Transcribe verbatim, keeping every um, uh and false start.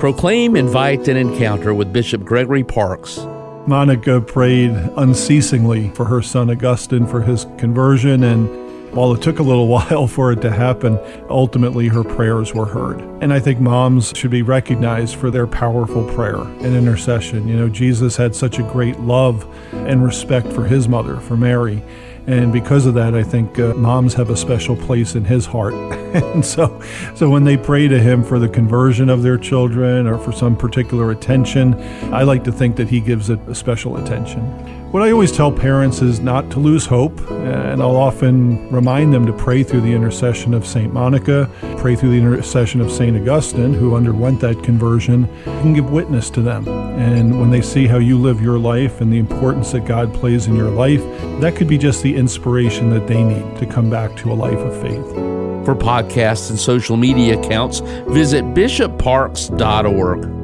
Proclaim, invite, and encounter with Bishop Gregory Parks. Monica prayed unceasingly for her son Augustine, for his conversion, and while it took a little while for it to happen, ultimately her prayers were heard. And I think moms should be recognized for their powerful prayer and intercession. You know, Jesus had such a great love and respect for his mother, for Mary. And because of that, I think uh, moms have a special place in his heart. And so, so when they pray to him for the conversion of their children or for some particular attention, I like to think that he gives it a special attention. What I always tell parents is not to lose hope, and I'll often remind them to pray through the intercession of Saint Monica, pray through the intercession of Saint Augustine, who underwent that conversion. You can give witness to them. And when they see how you live your life and the importance that God plays in your life, that could be just the inspiration that they need to come back to a life of faith. For podcasts and social media accounts, visit bishop parks dot org.